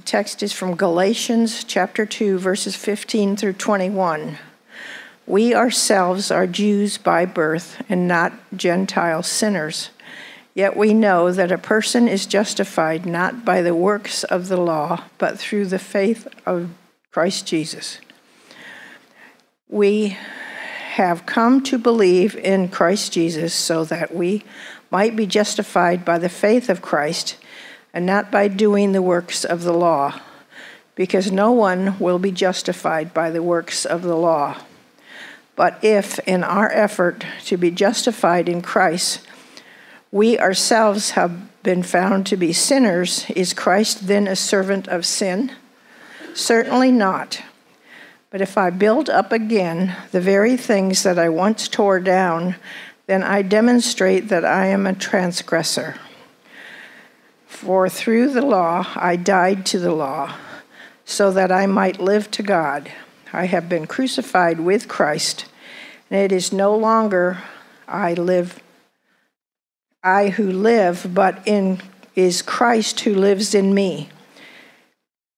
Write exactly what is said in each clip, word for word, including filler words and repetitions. The text is from Galatians chapter two, verses fifteen through twenty-one. We ourselves are Jews by birth and not Gentile sinners. Yet we know that a person is justified not by the works of the law, but through the faith of Christ Jesus. We have come to believe in Christ Jesus so that we might be justified by the faith of Christ and not by doing the works of the law, because no one will be justified by the works of the law. But if, in our effort to be justified in Christ, we ourselves have been found to be sinners, is Christ then a servant of sin? Certainly not. But if I build up again the very things that I once tore down, then I demonstrate that I am a transgressor. For through the law I died to the law, so that I might live to God. I have been crucified with Christ, and it is no longer I live I who live, but in is Christ who lives in me.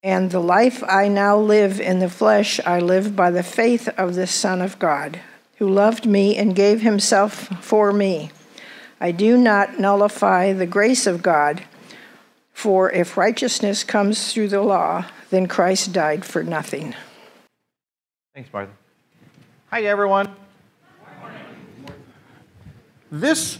And the life I now live in the flesh, I live by the faith of the Son of God, who loved me and gave himself for me. I do not nullify the grace of God, for if righteousness comes through the law, then Christ died for nothing. Thanks, Martha. Hi, everyone. This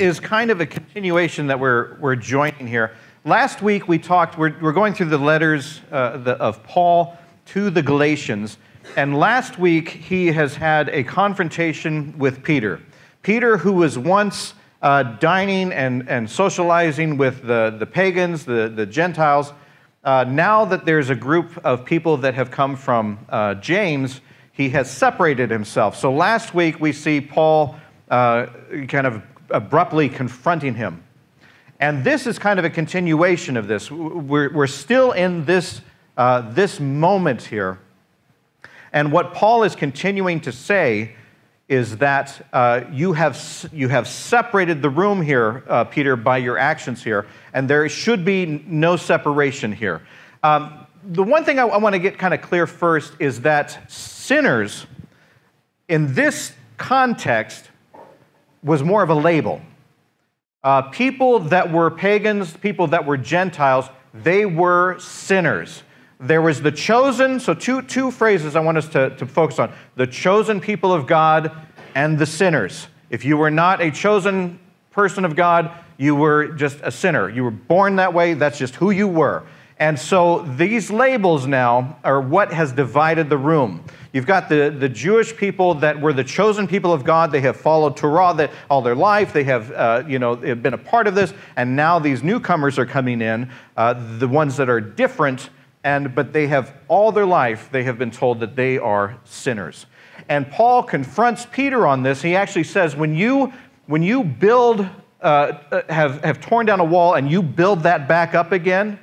is kind of a continuation that we're, we're joining here. Last week we talked, we're, we're going through the letters uh, the, of Paul to the Galatians, and last week he has had a confrontation with Peter. Peter, who was once uh, dining and, and socializing with the, the pagans, the, the Gentiles, uh, now that there's a group of people that have come from uh, James, he has separated himself. So last week we see Paul uh, kind of abruptly confronting him. And this is kind of a continuation of this. We're, we're still in this, uh, this moment here. And what Paul is continuing to say is that uh, you, have, you have separated the room here, uh, Peter, by your actions here, and there should be no separation here. Um, the one thing I, I want to get kind of clear first is that sinners in this context was more of a label. Uh, people that were pagans, people that were Gentiles, they were sinners. There was the chosen, so two, two phrases I want us to, to focus on, the chosen people of God and the sinners. If you were not a chosen person of God, you were just a sinner. You were born that way, that's just who you were. And so these labels now are what has divided the room. You've got the, the Jewish people that were the chosen people of God. They have followed Torah that, all their life. They have uh, you know, been a part of this. And now these newcomers are coming in, uh, the ones that are different, and, but they have all their life, they have been told that they are sinners. And Paul confronts Peter on this. He actually says, when you, when you build, uh, have, have torn down a wall and you build that back up again,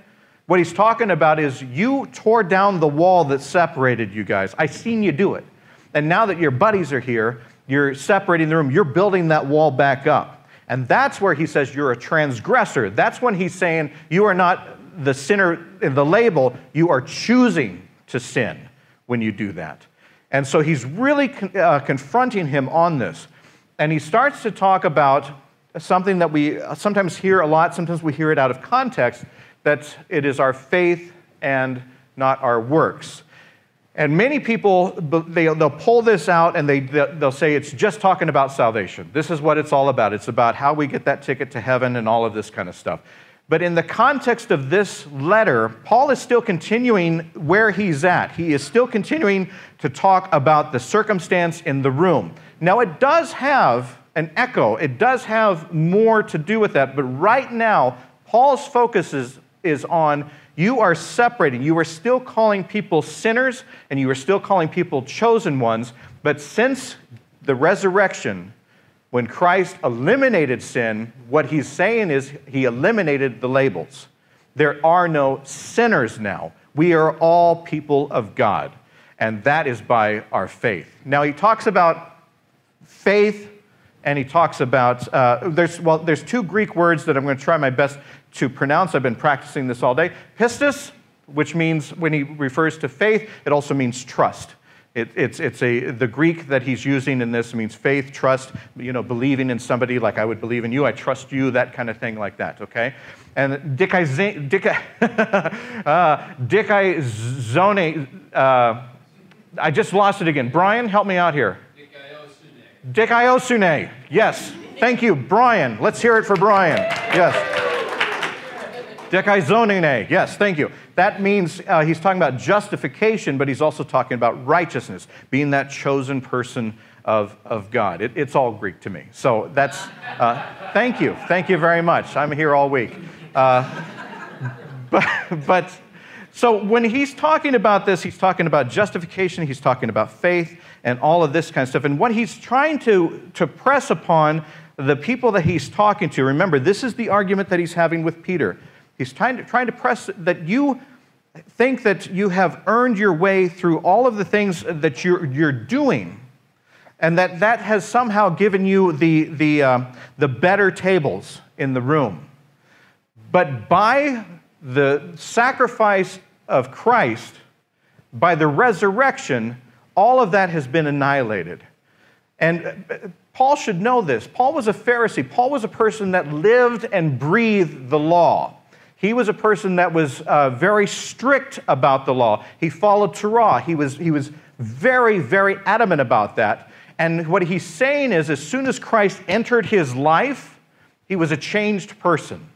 what he's talking about is you tore down the wall that separated you guys. I seen you do it. And now that your buddies are here, you're separating the room. You're building that wall back up. And that's where he says you're a transgressor. That's when he's saying you are not the sinner in the label. You are choosing to sin when you do that. And so he's really con- uh, confronting him on this. And he starts to talk about something that we sometimes hear a lot. Sometimes we hear it out of context, that it is our faith and not our works. And many people, they'll pull this out and they, they'll say it's just talking about salvation. This is what it's all about. It's about how we get that ticket to heaven and all of this kind of stuff. But in the context of this letter, Paul is still continuing where he's at. He is still continuing to talk about the circumstance in the room. Now, it does have an echo. It does have more to do with that. But right now, Paul's focus is is on you are separating. You are still calling people sinners, and you are still calling people chosen ones. But since the resurrection, when Christ eliminated sin, what he's saying is he eliminated the labels. There are no sinners now. We are all people of God, and that is by our faith. Now, he talks about faith, and he talks about, uh, there's, well, there's two Greek words that I'm going to try my best to pronounce. I've been practicing this all day. Pistis which means, when he refers to faith, it also means trust. It, it's it's a the Greek that he's using in this means faith, trust, you know, believing in somebody, like I would believe in you, I trust you, that kind of thing like that, okay? And dikaiosune, dikaiosune, uh, uh, I just lost it again. Brian, help me out here. Dikaiosune. Dikaiosune, yes. Thank you, Brian. Let's hear it for Brian, yes. Dikaiosune, yes, thank you. That means uh, he's talking about justification, but he's also talking about righteousness, being that chosen person of, of God. It, it's all Greek to me. So that's, uh, thank you. Thank you very much. I'm here all week. Uh, but, but so when he's talking about this, he's talking about justification, he's talking about faith, and all of this kind of stuff. And what he's trying to, to press upon the people that he's talking to, remember, this is the argument that he's having with Peter. He's trying to, trying to press that you think that you have earned your way through all of the things that you're, you're doing, and that that has somehow given you the, the, uh, the better tables in the room. But by the sacrifice of Christ, by the resurrection, all of that has been annihilated. And Paul should know this. Paul was a Pharisee. Paul was a person that lived and breathed the law. He was a person that was uh, very strict about the law. He followed Torah. He was, he was very, very adamant about that. And what he's saying is, as soon as Christ entered his life, he was a changed person.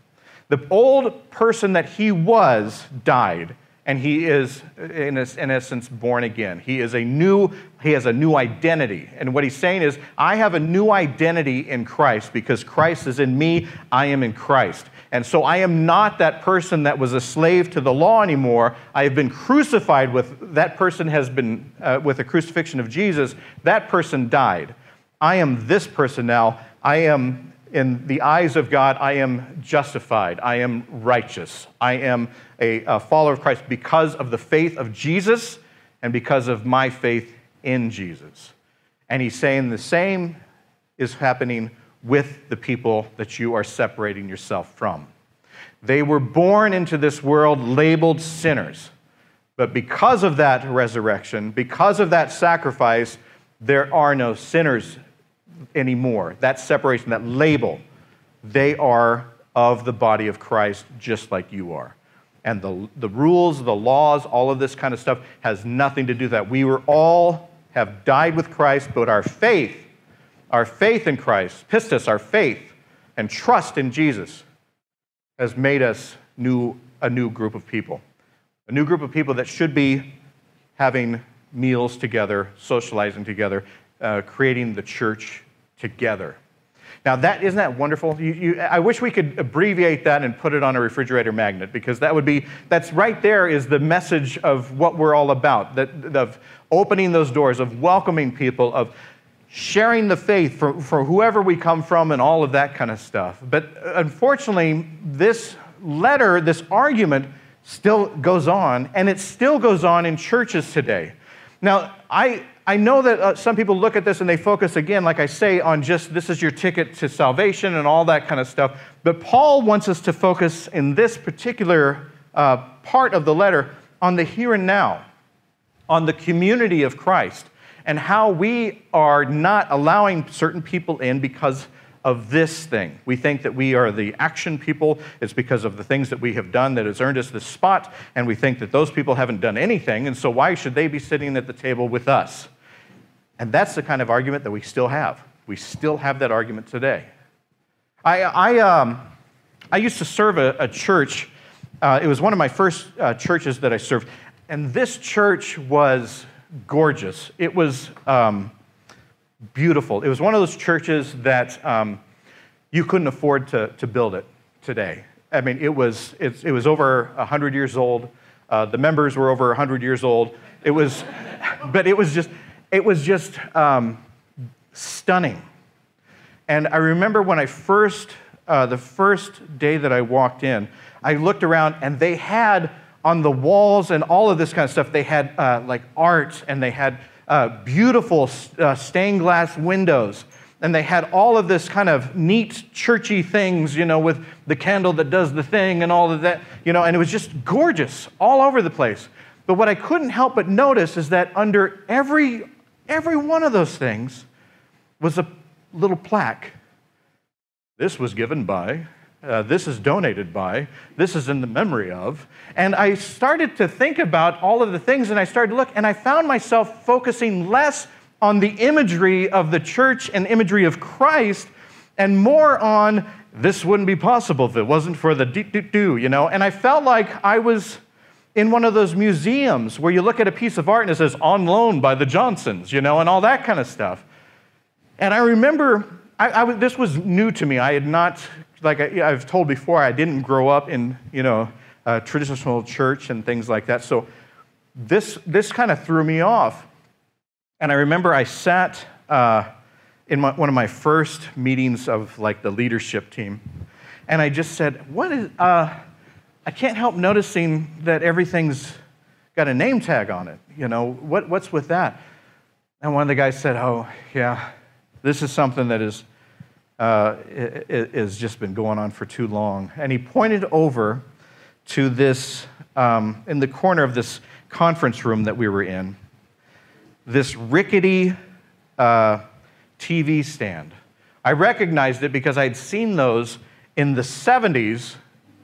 The old person that he was died, and he is, in essence, born again. He is a new, he has a new identity. And what he's saying is, I have a new identity in Christ, because Christ is in me, I am in Christ. And so I am not that person that was a slave to the law anymore. I have been crucified with, that person has been, uh, with the crucifixion of Jesus, that person died. I am this person now. I am, in the eyes of God, I am justified. I am righteous. I am a, a follower of Christ because of the faith of Jesus and because of my faith in Jesus. And he's saying the same is happening with the people that you are separating yourself from. They were born into this world labeled sinners, but because of that resurrection, because of that sacrifice, there are no sinners anymore. That separation, that label, they are of the body of Christ just like you are. And the, the rules, the laws, all of this kind of stuff has nothing to do with that. We were all have died with Christ, but our faith Our faith in Christ, pistis, our faith and trust in Jesus has made us new, a new group of people. A new group of people that should be having meals together, socializing together, uh, creating the church together. Now that, isn't that wonderful? You, you, I wish we could abbreviate that and put it on a refrigerator magnet, because that would be, that's right there is the message of what we're all about, that, of opening those doors, of welcoming people, of sharing the faith for, for whoever we come from and all of that kind of stuff. But unfortunately, this letter, this argument still goes on, and it still goes on in churches today. Now, I, I know that uh, some people look at this and they focus, again, like I say, on just this is your ticket to salvation and all that kind of stuff. But Paul wants us to focus in this particular uh, part of the letter on the here and now, on the community of Christ, and how we are not allowing certain people in because of this thing. We think that we are the action people. It's because of the things that we have done that has earned us this spot, and we think that those people haven't done anything, and so why should they be sitting at the table with us? And that's the kind of argument that we still have. We still have that argument today. I, I, um, I used to serve a, a church. Uh, it was one of my first uh, churches that I served, and this church was gorgeous. It was um, beautiful. It was one of those churches that um, you couldn't afford to, to build it today. I mean, it was, it, it was over one hundred years old. Uh, the members were over one hundred years old. It was, but it was just, it was just um, stunning. And I remember when I first, uh, the first day that I walked in, I looked around and they had on the walls and all of this kind of stuff, they had uh, like art, and they had uh, beautiful uh, stained glass windows, and they had all of this kind of neat churchy things, you know, with the candle that does the thing and all of that, you know, and it was just gorgeous all over the place. But what I couldn't help but notice is that under every, every one of those things was a little plaque. This was given by, uh, this is donated by, this is in the memory of. And I started to think about all of the things, and I started to look, and I found myself focusing less on the imagery of the church and imagery of Christ, and more on this wouldn't be possible if it wasn't for the do-do-do, you know? And I felt like I was in one of those museums where you look at a piece of art and it says, on loan by the Johnsons, you know, and all that kind of stuff. And I remember, I, I, this was new to me. I had not, like I, I've told before, I didn't grow up in, you know, a traditional church and things like that. So this, this kind of threw me off. And I remember I sat uh, in my, one of my first meetings of like the leadership team, and I just said, what is, uh, I can't help noticing that everything's got a name tag on it. You know, what, what's with that? And one of the guys said, oh, yeah, this is something that is, uh, is just been going on for too long. And he pointed over to this, um, in the corner of this conference room that we were in, this rickety uh, T V stand. I recognized it because I'd seen those in the seventies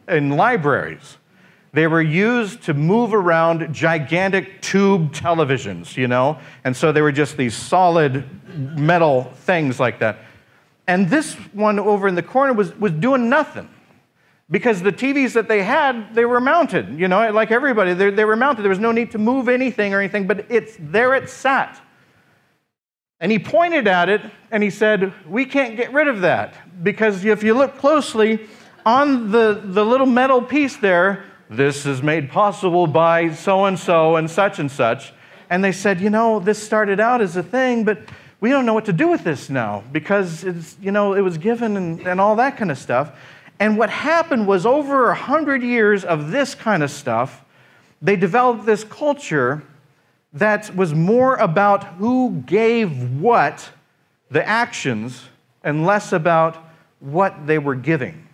in libraries. They were used to move around gigantic tube televisions, you know? And so they were just these solid metal things like that. And this one over in the corner was, was doing nothing, because the T Vs that they had, they were mounted, you know, like everybody, they, they were mounted. There was no need to move anything or anything, but it's there it sat. And he pointed at it and he said, we can't get rid of that, because if you look closely, on the, the little metal piece there, this is made possible by so-and-so and such and such. And they said, you know, this started out as a thing, but we don't know what to do with this now, because it's, you know, it was given and, and all that kind of stuff. And what happened was, over a hundred years of this kind of stuff, they developed this culture that was more about who gave what, the actions, and less about what they were giving.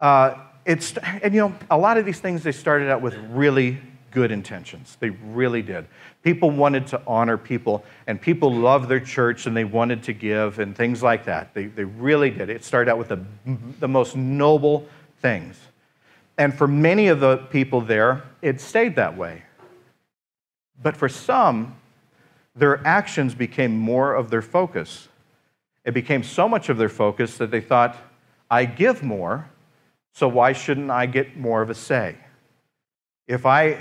Uh, it's, and you know, a lot of these things, they started out with really good intentions. They really did. People wanted to honor people, and people loved their church, and they wanted to give, and things like that. They, they really did. It started out with the, the most noble things. And for many of the people there, it stayed that way. But for some, their actions became more of their focus. It became so much of their focus that they thought, I give more, so why shouldn't I get more of a say? If I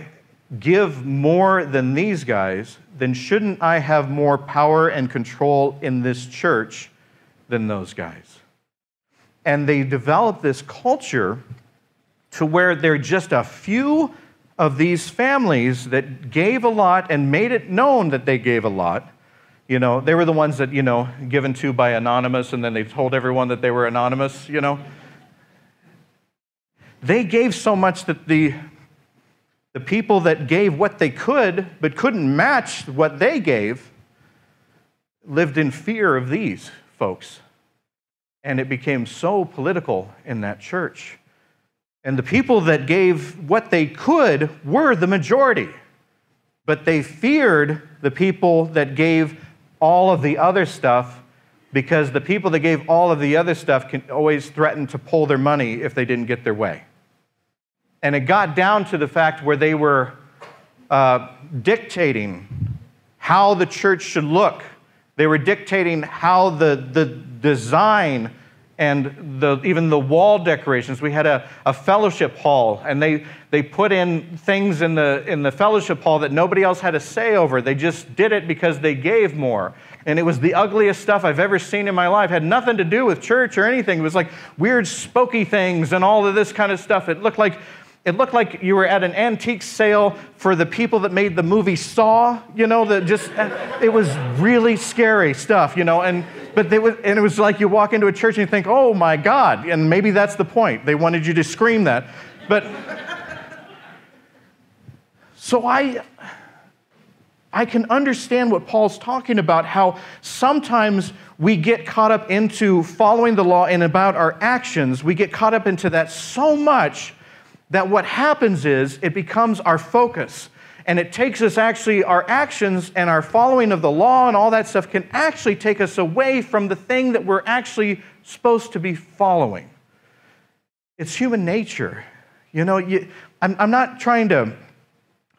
give more than these guys, then shouldn't I have more power and control in this church than those guys? And they develop this culture to where there are just a few of these families that gave a lot and made it known that they gave a lot. You know, they were the ones that, you know, given to by anonymous, and then they told everyone that they were anonymous, you know. They gave so much that the, the people that gave what they could but couldn't match what they gave lived in fear of these folks. And it became so political in that church. And the people that gave what they could were the majority, but they feared the people that gave all of the other stuff, because the people that gave all of the other stuff can always threaten to pull their money if they didn't get their way. And it got down to the fact where they were uh, dictating how the church should look. They were dictating how the, the design and the, even the wall decorations. We had a, a fellowship hall, and they, they put in things in the, in the fellowship hall that nobody else had a say over. They just did it because they gave more. And it was the ugliest stuff I've ever seen in my life. It had nothing to do with church or anything. It was like weird spooky things and all of this kind of stuff. It looked like, it looked like you were at an antique sale for the people that made the movie Saw, you know, that just, it was really scary stuff, you know, and but they was, and it was like you walk into a church and you think, oh my God, and maybe that's the point. They wanted you to scream that. But so I, I can understand what Paul's talking about, how sometimes we get caught up into following the law and about our actions. We get caught up into that so much that what happens is it becomes our focus. And it takes us actually, our actions and our following of the law and all that stuff can actually take us away from the thing that we're actually supposed to be following. It's human nature. You know, you, I'm, I'm not trying to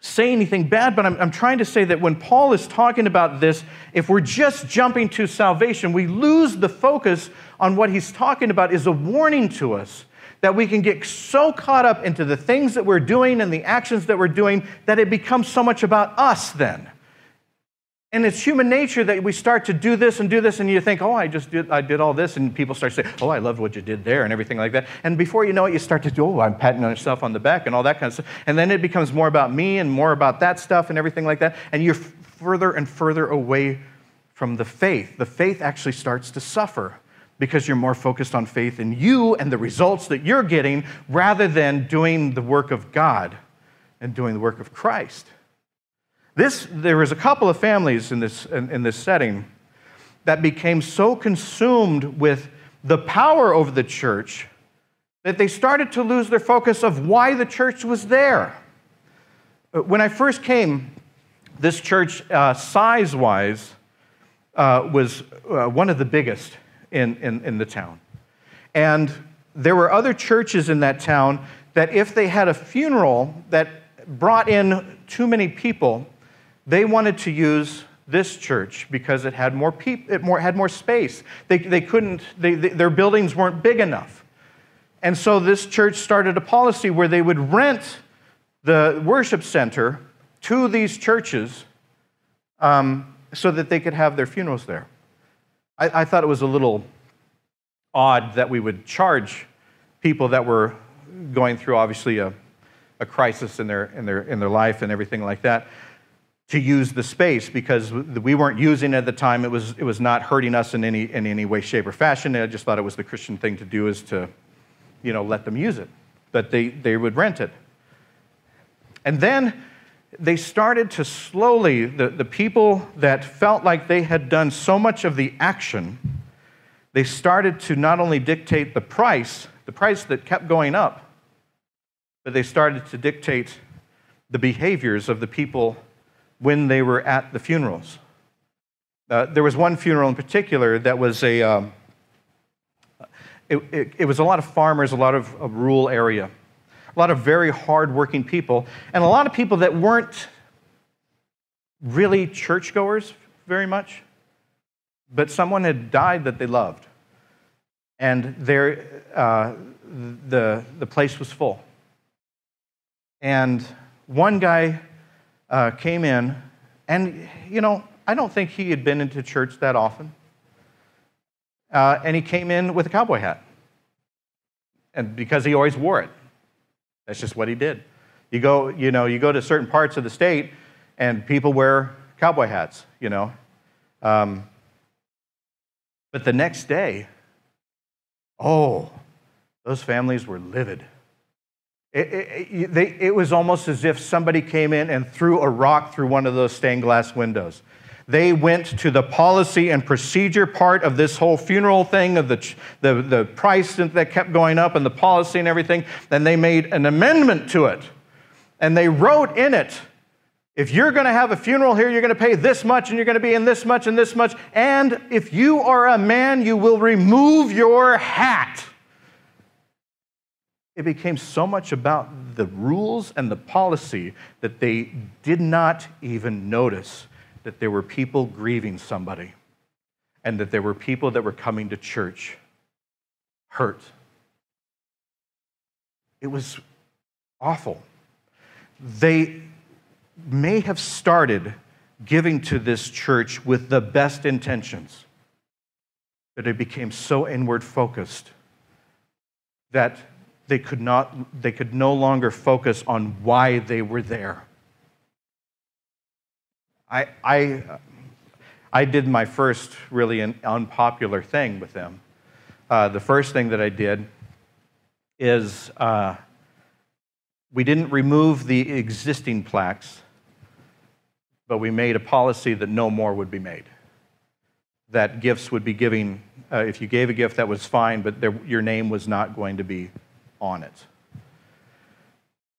say anything bad, but I'm, I'm trying to say that when Paul is talking about this, if we're just jumping to salvation, we lose the focus on what he's talking about is a warning to us. That we can get so caught up into the things that we're doing and the actions that we're doing that it becomes so much about us then. And it's human nature that we start to do this and do this, and you think, oh, I just did, I did all this, and people start to say, oh, I loved what you did there and everything like that. And before you know it, you start to do, oh, I'm patting myself on the back and all that kind of stuff. And then it becomes more about me and more about that stuff and everything like that. And you're further and further away from the faith. The faith actually starts to suffer, because you're more focused on faith in you and the results that you're getting rather than doing the work of God and doing the work of Christ. This, there was a couple of families in this, in, in this setting that became so consumed with the power over the church that they started to lose their focus of why the church was there. When I first came, this church, uh, size-wise, uh, was uh, one of the biggest In, in, in the town. And there were other churches in that town that if they had a funeral that brought in too many people, they wanted to use this church because it had more people, it more, had more space. They, they couldn't, they, they, their buildings weren't big enough. And so this church started a policy where they would rent the worship center to these churches um, so that they could have their funerals there. I thought it was a little odd that we would charge people that were going through, obviously, a, a crisis in their, in, their, in their life and everything like that to use the space because we weren't using it at the time. It was, it was not hurting us in any, in any way, shape, or fashion. I just thought it was the Christian thing to do is to, you know, let them use it. But they, they would rent it. And then they started to slowly, the, the people that felt like they had done so much of the action, they started to not only dictate the price, the price that kept going up, but they started to dictate the behaviors of the people when they were at the funerals. Uh, there was one funeral in particular that was a, um, it, it, it was a lot of farmers, a lot of a rural area. A lot of very hard-working people, and a lot of people that weren't really churchgoers very much, but someone had died that they loved, and their, uh, the, the place was full. And one guy uh, came in, and, you know, I don't think he had been into church that often, uh, and he came in with a cowboy hat, and because he always wore it. That's just what he did. You go, you know, you go to certain parts of the state, and people wear cowboy hats, you know. Um, but the next day, oh, those families were livid. It, it, it, they, it was almost as if somebody came in and threw a rock through one of those stained glass windows. They went to the policy and procedure part of this whole funeral thing, of the, the, the price that kept going up and the policy and everything, and they made an amendment to it. And they wrote in it, if you're going to have a funeral here, you're going to pay this much, and you're going to be in this much and this much, and if you are a man, you will remove your hat. It became so much about the rules and the policy that they did not even notice that there were people grieving somebody, and that there were people that were coming to church hurt. It was awful. They may have started giving to this church with the best intentions, but it became so inward focused that they could not, they could no longer focus on why they were there. I, I, I did my first really an unpopular thing with them. Uh, the first thing that I did is uh, we didn't remove the existing plaques, but we made a policy that no more would be made. That gifts would be giving, uh, if you gave a gift, that was fine, but there, your name was not going to be on it.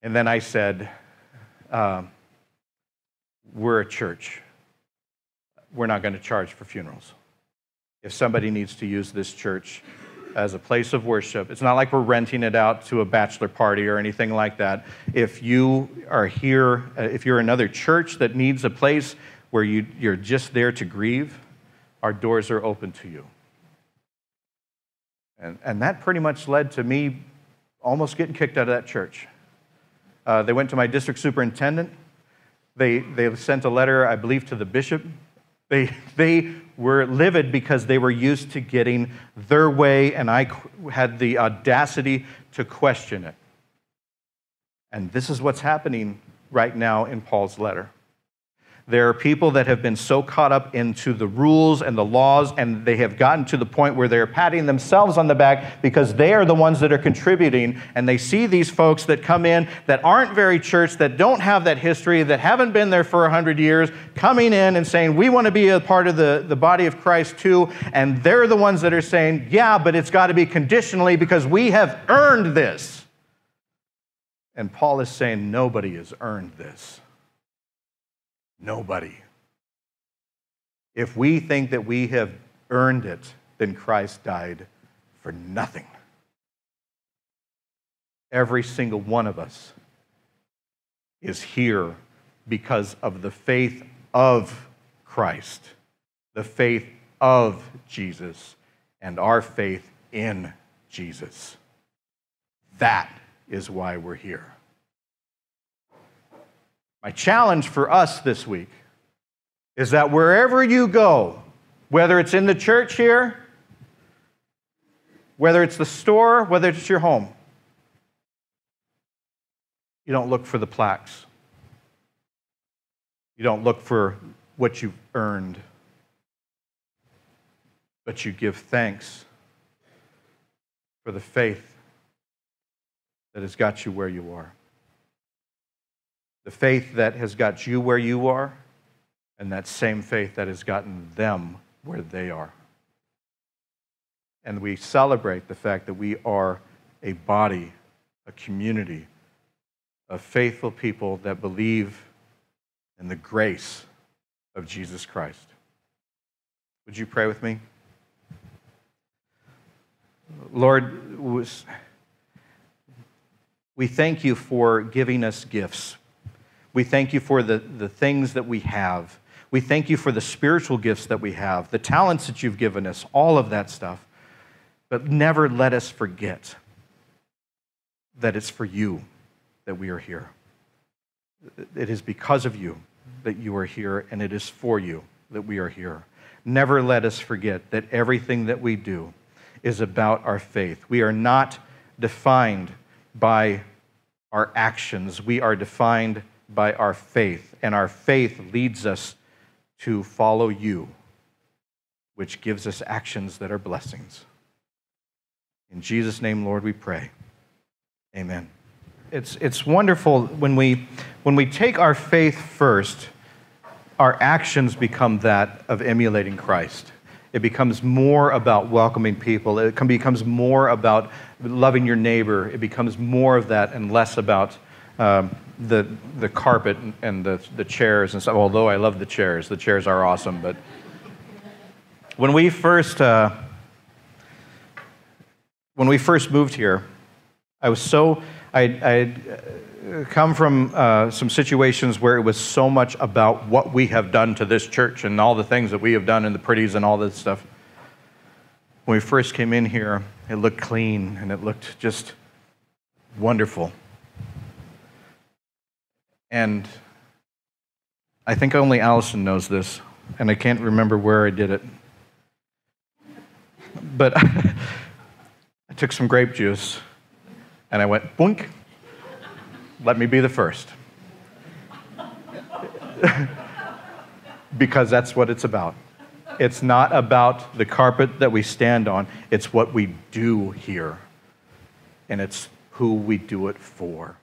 And then I said, uh, we're a church. We're not going to charge for funerals. If somebody needs to use this church as a place of worship, it's not like we're renting it out to a bachelor party or anything like that. If you are here, if you're another church that needs a place where you, you're just there to grieve, our doors are open to you. And, and that pretty much led to me almost getting kicked out of that church. Uh, they went to my district superintendent. They, they sent a letter, I believe, to the bishop. They, they were livid because they were used to getting their way, and I had the audacity to question it. And this is what's happening right now in Paul's letter. There are people that have been so caught up into the rules and the laws, and they have gotten to the point where they're patting themselves on the back because they are the ones that are contributing, and they see these folks that come in that aren't very church, that don't have that history, that haven't been there for a hundred years, coming in and saying, we want to be a part of the, the body of Christ too, and they're the ones that are saying, yeah, but it's got to be conditionally because we have earned this. And Paul is saying, nobody has earned this. Nobody. If we think that we have earned it, then Christ died for nothing. Every single one of us is here because of the faith of Christ, the faith of Jesus, and our faith in Jesus. That is why we're here. My challenge for us this week is that wherever you go, whether it's in the church here, whether it's the store, whether it's your home, you don't look for the plaques. You don't look for what you've earned, but you give thanks for the faith that has got you where you are. The faith that has got you where you are, and that same faith that has gotten them where they are. And we celebrate the fact that we are a body, a community of faithful people that believe in the grace of Jesus Christ. Would you pray with me? Lord, we thank you for giving us gifts. We thank you for the, the things that we have. We thank you for the spiritual gifts that we have, the talents that you've given us, all of that stuff. But never let us forget that it's for you that we are here. It is because of you that you are here, and it is for you that we are here. Never let us forget that everything that we do is about our faith. We are not defined by our actions. We are defined by by our faith, and our faith leads us to follow you, which gives us actions that are blessings. In Jesus' name, Lord, we pray. Amen. It's, it's wonderful when we, when we take our faith first, our actions become that of emulating Christ. It becomes more about welcoming people. It becomes more about loving your neighbor. It becomes more of that and less about Um, the the carpet and the the chairs and stuff. Although I love the chairs, the chairs are awesome. But when we first uh, when we first moved here, I was so I I come from uh, some situations where it was so much about what we have done to this church and all the things that we have done and the pretties and all this stuff. When we first came in here, it looked clean and it looked just wonderful. And I think only Allison knows this, and I can't remember where I did it. But I took some grape juice, and I went, boink, let me be the first. Because that's what it's about. It's not about the carpet that we stand on. It's what we do here, and it's who we do it for.